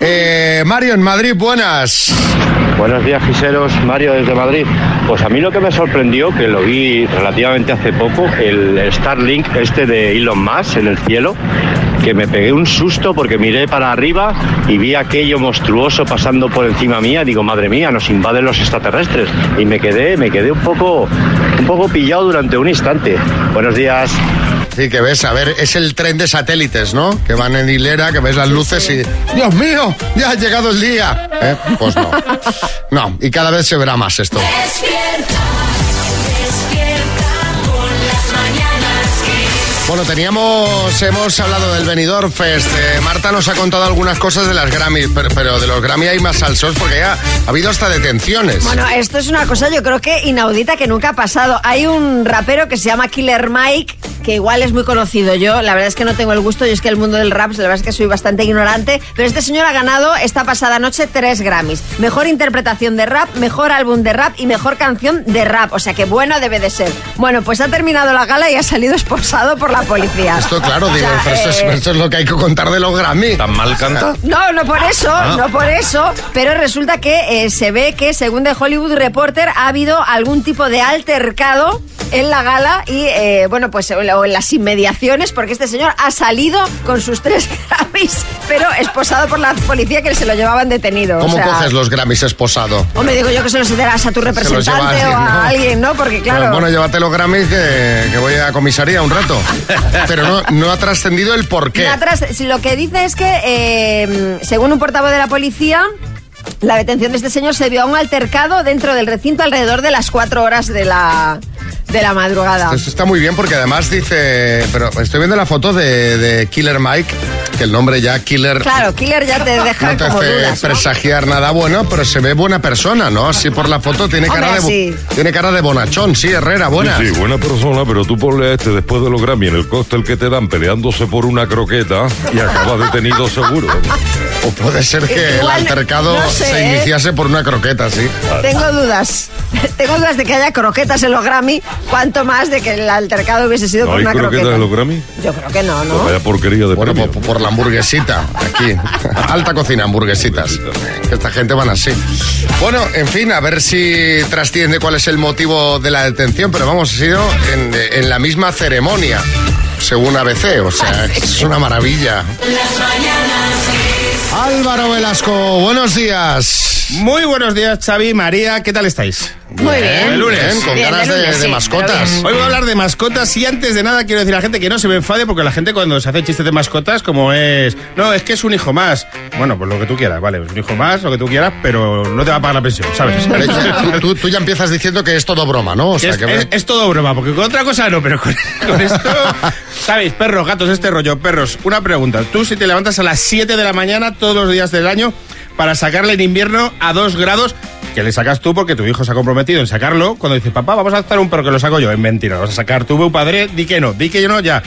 Eh, Mario, en Madrid, buenas. Buenos días, giseros. Mario, desde Madrid. Pues a mí lo que me sorprendió, que lo vi relativamente hace poco, el Starlink este de Elon Musk en el cielo, que me pegué un susto porque miré para arriba y vi aquello monstruoso pasando por encima mía. Digo, madre mía, nos invaden los extraterrestres. Y me quedé, me quedé un poco, un poco pillado durante un instante. Buenos días. Sí, que ves, a ver, es el tren de satélites, ¿no? Que van en hilera, que ves las luces y... ¡Dios mío! ¡Ya ha llegado el día! ¿Eh? Pues no. No, y cada vez se verá más esto. Despierta, despierta por las mañanas que... Bueno, teníamos... Hemos hablado del Benidorm Fest. Eh, Marta nos ha contado algunas cosas de las Grammy, pero, pero de los Grammy hay más salsos porque ya ha habido hasta detenciones. Bueno, esto es una cosa yo creo que inaudita que nunca ha pasado. Hay un rapero que se llama Killer Mike... que igual es muy conocido. Yo, la verdad es que no tengo el gusto, yo es que el mundo del rap, la verdad es que soy bastante ignorante, pero este señor ha ganado esta pasada noche tres Grammys. Mejor interpretación de rap, mejor álbum de rap y mejor canción de rap, o sea que bueno debe de ser. Bueno, pues ha terminado la gala y ha salido expulsado por la policía. Esto claro, digo, o sea, eso, eh... eso es lo que hay que contar de los Grammys. ¿Tan mal canta? No, no por eso, ah. no por eso, pero resulta que eh, se ve que según The Hollywood Reporter ha habido algún tipo de altercado en la gala y eh, bueno, pues o en las inmediaciones, porque este señor ha salido con sus tres Grammys, pero esposado por la policía que se lo llevaban detenido. ¿Cómo o sea... coges los Grammys esposado? O me digo yo que se los darás a tu representante a alguien, o a ¿no? alguien, ¿no? Porque claro... Pero, bueno, llévate los Grammys que, que voy a comisaría un rato. Pero no, no ha trascendido el porqué. No tras... Lo que dice es que, eh, según un portavoz de la policía... La detención de este señor se vio a un altercado dentro del recinto alrededor de las cuatro horas de la, de la madrugada. Esto está muy bien porque además dice... Pero estoy viendo la foto de, de Killer Mike, que el nombre ya Killer... Claro, Killer ya te deja no te como dudas, presagiar ¿no? nada bueno, pero se ve buena persona, ¿no? Así por la foto tiene cara Hombre, de sí. tiene cara de bonachón, sí, Herrera, buena. Sí, sí, buena persona, pero tú ponle a este después de los Grammy en el cóctel que te dan peleándose por una croqueta y acabas detenido seguro. O puede ser que Igual, el altercado... No sé. Se iniciase por una croqueta, sí. Tengo dudas. Tengo dudas de que haya croquetas en los Grammy, Cuanto más de que el altercado hubiese sido no, por una croqueta. ¿Croquetas de los Grammy? Yo creo que no, ¿no? Pues vaya porquería de bueno, por, por la hamburguesita, aquí. Alta cocina, hamburguesitas. Esta gente van así. Bueno, en fin, a ver si trasciende cuál es el motivo de la detención, pero vamos, ha sido en, en la misma ceremonia, según A B C, o sea, es una maravilla. Álvaro Velasco, buenos días. Muy buenos días, Xavi, María, ¿qué tal estáis? Muy bien, bien. El lunes, bien, con bien, ganas de, lunes, de, de mascotas. Hoy voy a hablar de mascotas y antes de nada quiero decir a la gente que no se me enfade porque la gente cuando se hace chistes de mascotas como es... No, es que es un hijo más. Bueno, pues lo que tú quieras, vale, es un hijo más, lo que tú quieras, pero no te va a pagar la pensión, ¿sabes? Vale, tú, tú, tú ya empiezas diciendo que es todo broma, ¿no? O sea, es, que... es, es todo broma, porque con otra cosa no, pero con, con esto... ¿Sabéis? Perros, gatos, este rollo, perros. Una pregunta, tú si te levantas a las siete de la mañana todos los días del año para sacarle en invierno a dos grados... que le sacas tú porque tu hijo se ha comprometido en sacarlo, cuando dices, papá, vamos a hacer un perro que lo saco yo, es mentira, lo vas a sacar tú, un padre, di que no, di que yo no, ya.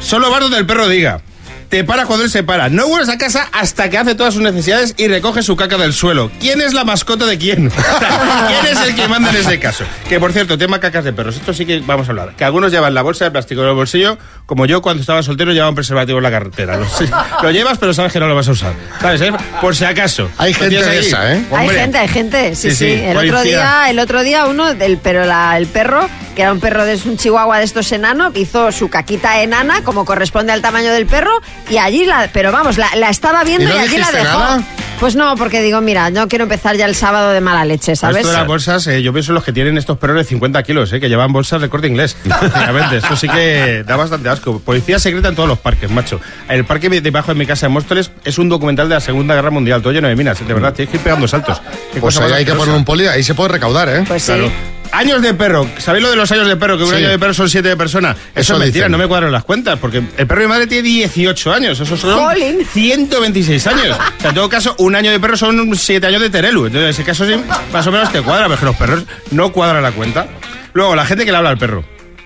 Solo vas donde el perro diga, te paras cuando él se para, no vuelves a casa hasta que hace todas sus necesidades y recoge su caca del suelo. ¿Quién es la mascota de quién? ¿Quién es el que manda en ese caso? Que, por cierto, tema cacas de perros, esto sí que vamos a hablar, que algunos llevan la bolsa de plástico en el bolsillo, como yo cuando estaba soltero llevaba un preservativo en la cartera, lo, sí, lo llevas pero sabes que no lo vas a usar, ¿sabes? ¿Eh? Por si acaso. Hay gente de esa, ¿eh? Hombre. Hay gente, hay gente, sí, sí, sí. sí. El, otro día, el otro día uno, el, pero la, el perro, que era un perro de un chihuahua de estos enanos, hizo su caquita enana, como corresponde al tamaño del perro, y allí la, pero vamos, la, la estaba viendo y, no y allí la dejó. Nada? Pues no, porque digo, mira, no quiero empezar ya el sábado de mala leche, ¿sabes? Esto de las bolsas, eh, yo pienso en los que tienen estos perros de cincuenta kilos, eh, que llevan bolsas de Corte Inglés. Efectivamente, esto sí que da bastante asco. Policía secreta en todos los parques, macho. El parque debajo de mi casa en Móstoles es un documental de la Segunda Guerra Mundial. Todo lleno de minas, de verdad, tienes que ir pegando saltos. Pues ahí hay que poner un poli, ahí se puede recaudar, ¿eh? Pues sí. Claro. Años de perro, ¿sabéis lo de los años de perro? Que un sí. año de perro son siete de persona. Eso, Eso es mentira, dicen. No me cuadran las cuentas, porque el perro de mi madre tiene dieciocho años, esos son ¡Jolín! ciento veintiséis años. O sea, en todo caso, un año de perro son siete años de Terelu. Entonces, en ese caso, sí, más o menos te cuadra, pero es que los perros no cuadran la cuenta. Luego, la gente que le habla al perro.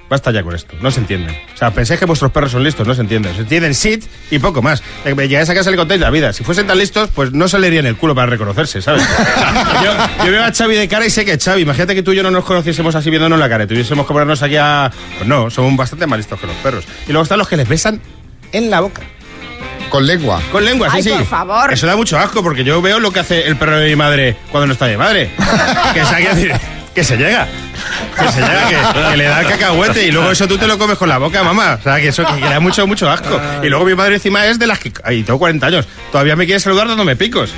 Basta ya con esto, no se entienden. O sea, pensáis que vuestros perros son listos, no se entienden. Se entienden shit y poco más. Llegáis a casa y le contáis la vida. Si fuesen tan listos, pues no se le irían el culo para reconocerse, ¿sabes? yo, yo veo a Xavi de cara y sé que es Xavi. Imagínate que tú y yo no nos conociésemos así viéndonos la cara y tuviésemos que ponernos aquí a... Pues no, somos bastante más listos que los perros. Y luego están los que les besan en la boca. Con lengua. Con lengua, sí, Ay, sí. por favor. Eso da mucho asco, porque yo veo lo que hace el perro de mi madre cuando no está de madre. Que saque a decir... Que se llega, que se llega, que, que le da el cacahuete y luego eso tú te lo comes con la boca, mamá. O sea, que eso que, que da mucho, mucho asco. Y luego mi madre encima es de las que... Ay, tengo cuarenta años, todavía me quiere saludar dándome picos.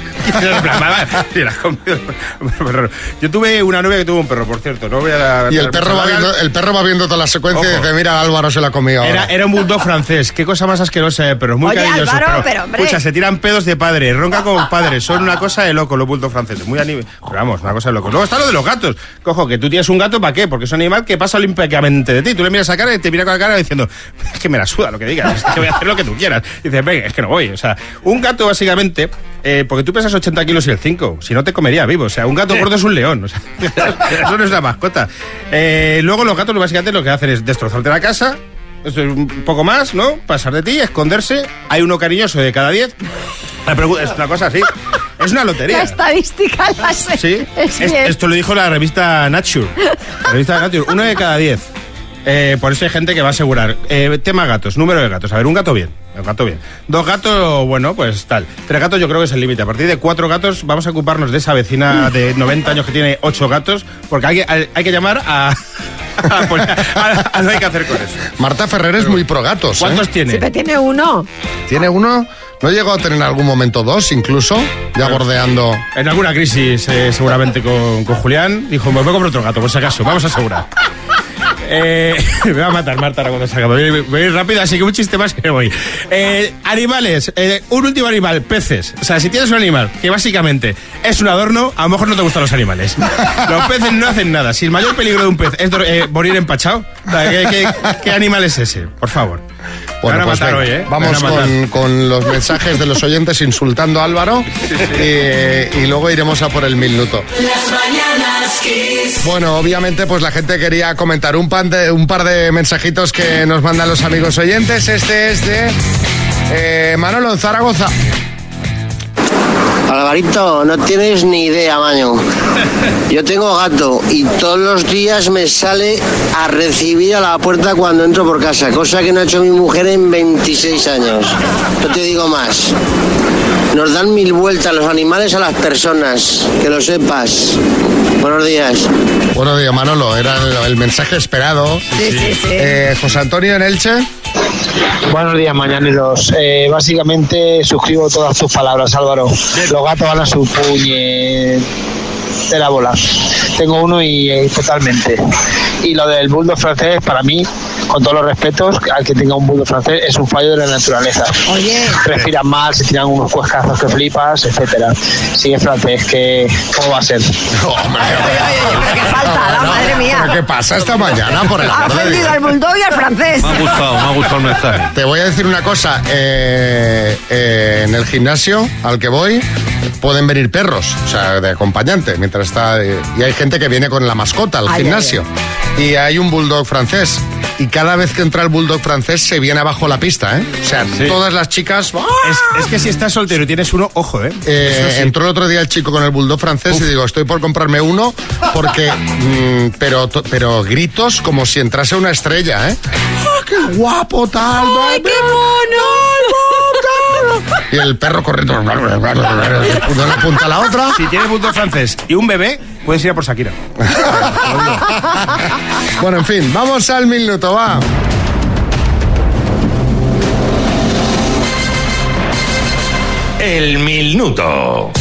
Yo tuve una novia que tuvo un perro, por cierto. No voy a... Y el perro, va viendo, el perro va viendo toda la secuencia Ojo. Y dice, mira, Álvaro se la comió ahora. Era, era un bulldog francés, qué cosa más asquerosa, eh, pero es muy Oye, cariñoso. Álvaro, pero, pero, hombre. Escucha, se tiran pedos de padre, ronca como padre, son una cosa de loco los bulldog franceses. Muy aníbal, pero vamos, una cosa de loco. Luego está lo de los gatos. Cojo, que tú tienes un gato, ¿para qué? Porque es un animal que pasa olímpicamente de ti. Tú le miras a la cara y te mira con la cara diciendo, es que me la suda lo que digas, es que voy a hacer lo que tú quieras. Y dices, venga, es que no voy. O sea, un gato básicamente, eh, porque tú pesas ochenta kilos y el cinco, si no te comería vivo. O sea, un gato gordo es un león. O sea, eso no es una mascota. Eh, luego los gatos básicamente lo que hacen es destrozarte la casa, un poco más, ¿no? Pasar de ti, esconderse. Hay uno cariñoso de cada diez. Es una cosa así. Es una lotería. La estadística la sé. Sí. Es es, esto lo dijo la revista Nature. La revista Nature. Uno de cada diez. Eh, por eso hay gente que va a asegurar. Eh, tema gatos, número de gatos. A ver, un gato bien. Un gato bien. Dos gatos, bueno, pues tal. Tres gatos yo creo que es el límite. A partir de cuatro gatos vamos a ocuparnos de esa vecina de noventa años que tiene ocho gatos, porque hay que, hay que llamar a... Ahora no hay que hacer con eso. Marta Ferrer es pero, muy pro gatos. ¿Cuántos eh? tiene? Siempre tiene uno. ¿Tiene uno? ¿No llegó a tener en algún momento dos, incluso? Ya bueno, bordeando... En alguna crisis, eh, seguramente con, con Julián, dijo, me voy a comprar otro gato, por si acaso, vamos a asegurar. Eh, me va a matar Marta ahora cuando salga. Voy, voy a ir rápido, así que un chiste más que voy. Eh, animales, eh, un último animal, peces. O sea, si tienes un animal que básicamente es un adorno, a lo mejor no te gustan los animales. Los peces no hacen nada. Si el mayor peligro de un pez es eh, morir empachado, ¿qué, qué, qué animal es ese? Por favor. Bueno, pues hoy, ¿eh? Vamos con, con los mensajes de los oyentes insultando a Álvaro y, y luego iremos a por el minuto. Bueno, obviamente pues la gente quería comentar un par de, un par de mensajitos que nos mandan los amigos oyentes. Este es de eh, Manolo en Zaragoza. Alvarito, no tienes ni idea, maño. Yo tengo gato y todos los días me sale a recibir a la puerta cuando entro por casa, cosa que no ha hecho mi mujer en veintiséis años. No te digo más. Nos dan mil vueltas los animales a las personas, que lo sepas. Buenos días. Buenos días, Manolo. Era el, el mensaje esperado. Sí, sí, sí. Eh, José Antonio en Elche. Buenos días, mañaneros. Eh, básicamente suscribo todas tus palabras, Álvaro. Los gatos van a su puñe de la bola. Tengo uno y eh, totalmente. Y lo del bulldog francés, para mí, con todos los respetos, al que tenga un bulldog francés, es un fallo de la naturaleza. Oye. Respiran mal, se tiran unos cuescazos que flipas, etcétera. Si es francés, que ¿cómo va a ser? Oh, ay, ay, ay, pero qué falta, la no, madre mía. ¿Pero qué pasa esta mañana? Por el ha ofendido al bulldog y al francés. Me ha gustado, me ha gustado el mensaje. Te voy a decir una cosa. Eh, eh, en el gimnasio al que voy pueden venir perros, o sea, de acompañante, mientras está. Eh, y hay gente que viene con la mascota al ay, gimnasio. Ay, ay. Y hay un bulldog francés. Y cada vez que entra el bulldog francés se viene abajo la pista, ¿eh? O sea, sí. Todas las chicas... Es, es que si estás soltero y tienes uno, ojo, ¿eh? eh sí. Entró el otro día el chico con el bulldog francés. Uf. Y digo, estoy por comprarme uno porque... mm, pero, pero gritos como si entrase una estrella, ¿eh? ¡Oh, qué guapo tal! ¡Ay, qué mono! Y el perro corriendo de una punta a la otra. Si tienes bulldog francés y un bebé... puedes ir a por Shakira. Bueno, en fin, vamos al minuto, va. El minuto.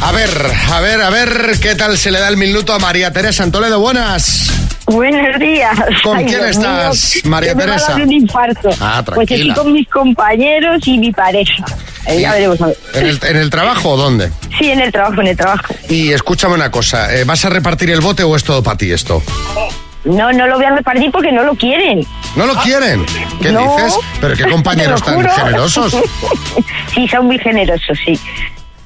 A ver, a ver, a ver, ¿qué tal se le da el minuto a María Teresa en Toledo? Buenas. Buenos días. ¿Con Ay, quién Dios estás, mío, María que Teresa? Me va a dar un infarto. Ah, tranquila. Pues estoy con mis compañeros y mi pareja. Eh, ya veremos a ver. ¿En el, en el trabajo o dónde? Sí, en el trabajo, en el trabajo. Y escúchame una cosa, ¿eh, vas a repartir el bote o es todo para ti esto? No, no lo voy a repartir porque no lo quieren. ¿No lo quieren? ¿Qué no, dices? Pero qué compañeros tan generosos. Sí, son muy generosos, sí.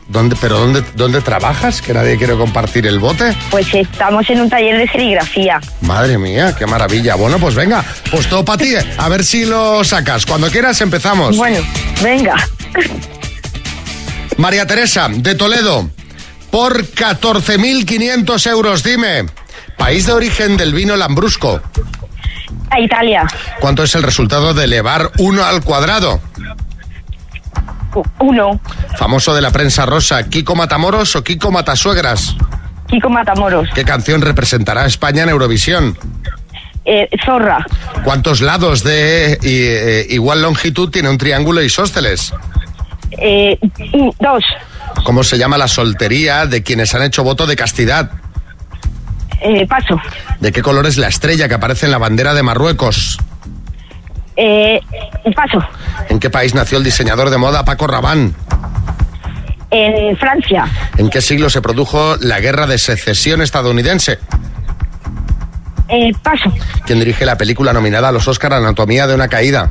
¿Dónde, pero dónde, dónde trabajas? ¿Que nadie quiere compartir el bote? Pues estamos en un taller de serigrafía. Madre mía, qué maravilla. Bueno, pues venga, pues todo para ti. A ver si lo sacas. Cuando quieras empezamos. Bueno, venga. María Teresa, de Toledo. Por catorce mil quinientos euros, dime. País de origen del vino Lambrusco. A Italia. ¿Cuánto es el resultado de elevar uno al cuadrado? Uno. Famoso de la prensa rosa, ¿Kiko Matamoros o Kiko Matasuegras? Kiko Matamoros. ¿Qué canción representará a España en Eurovisión? Eh, zorra. ¿Cuántos lados de eh, igual longitud tiene un triángulo isósceles? Eh, dos. ¿Cómo se llama la soltería de quienes han hecho voto de castidad? Eh, paso. ¿De qué color es la estrella que aparece en la bandera de Marruecos? Eh, paso. ¿En qué país nació el diseñador de moda Paco Rabanne? En Francia. ¿En qué siglo se produjo la Guerra de Secesión estadounidense? Eh, paso. ¿Quién dirige la película nominada a los Oscar Anatomía de una caída?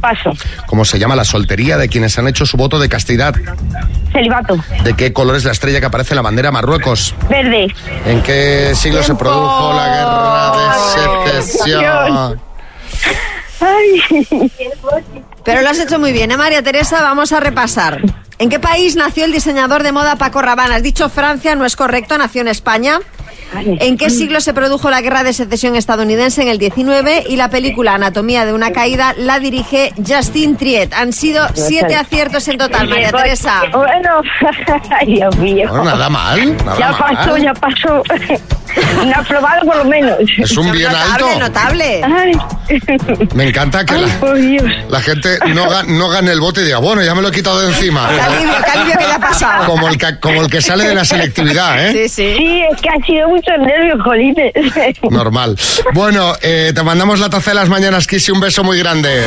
Paso. ¿Cómo se llama la soltería de quienes han hecho su voto de castidad? Celibato. ¿De qué color es la estrella que aparece en la bandera Marruecos? Verde. ¿En qué siglo ¡tiempo! Se produjo la Guerra de Secesión? Ay. Pero lo has hecho muy bien, ¿eh, María Teresa? Vamos a repasar. ¿En qué país nació el diseñador de moda Paco Rabanne? Has dicho Francia, no es correcto, nació en España. ¿En qué siglo se produjo la Guerra de Secesión estadounidense? En el diecinueve. Y la película Anatomía de una caída la dirige Justin Triet. Han sido siete aciertos en total, María Teresa. Bueno, Dios mío. Bueno, nada mal. Nada ya pasó, mal. ya pasó. Un aprobado por lo menos. Es un bien notable, alto. Notable. Ay. Me encanta que Ay, la, la gente no gane, no gane el bote y diga, bueno, ya me lo he quitado de encima. El alivio, el alivio que le ha pasado. Como el que, como el que sale de la selectividad, ¿eh? Sí, sí. Sí, es que ha sido mucho nervio, jolines. Normal. Bueno, eh, te mandamos la taza de las mañanas, Kissy, un beso muy grande.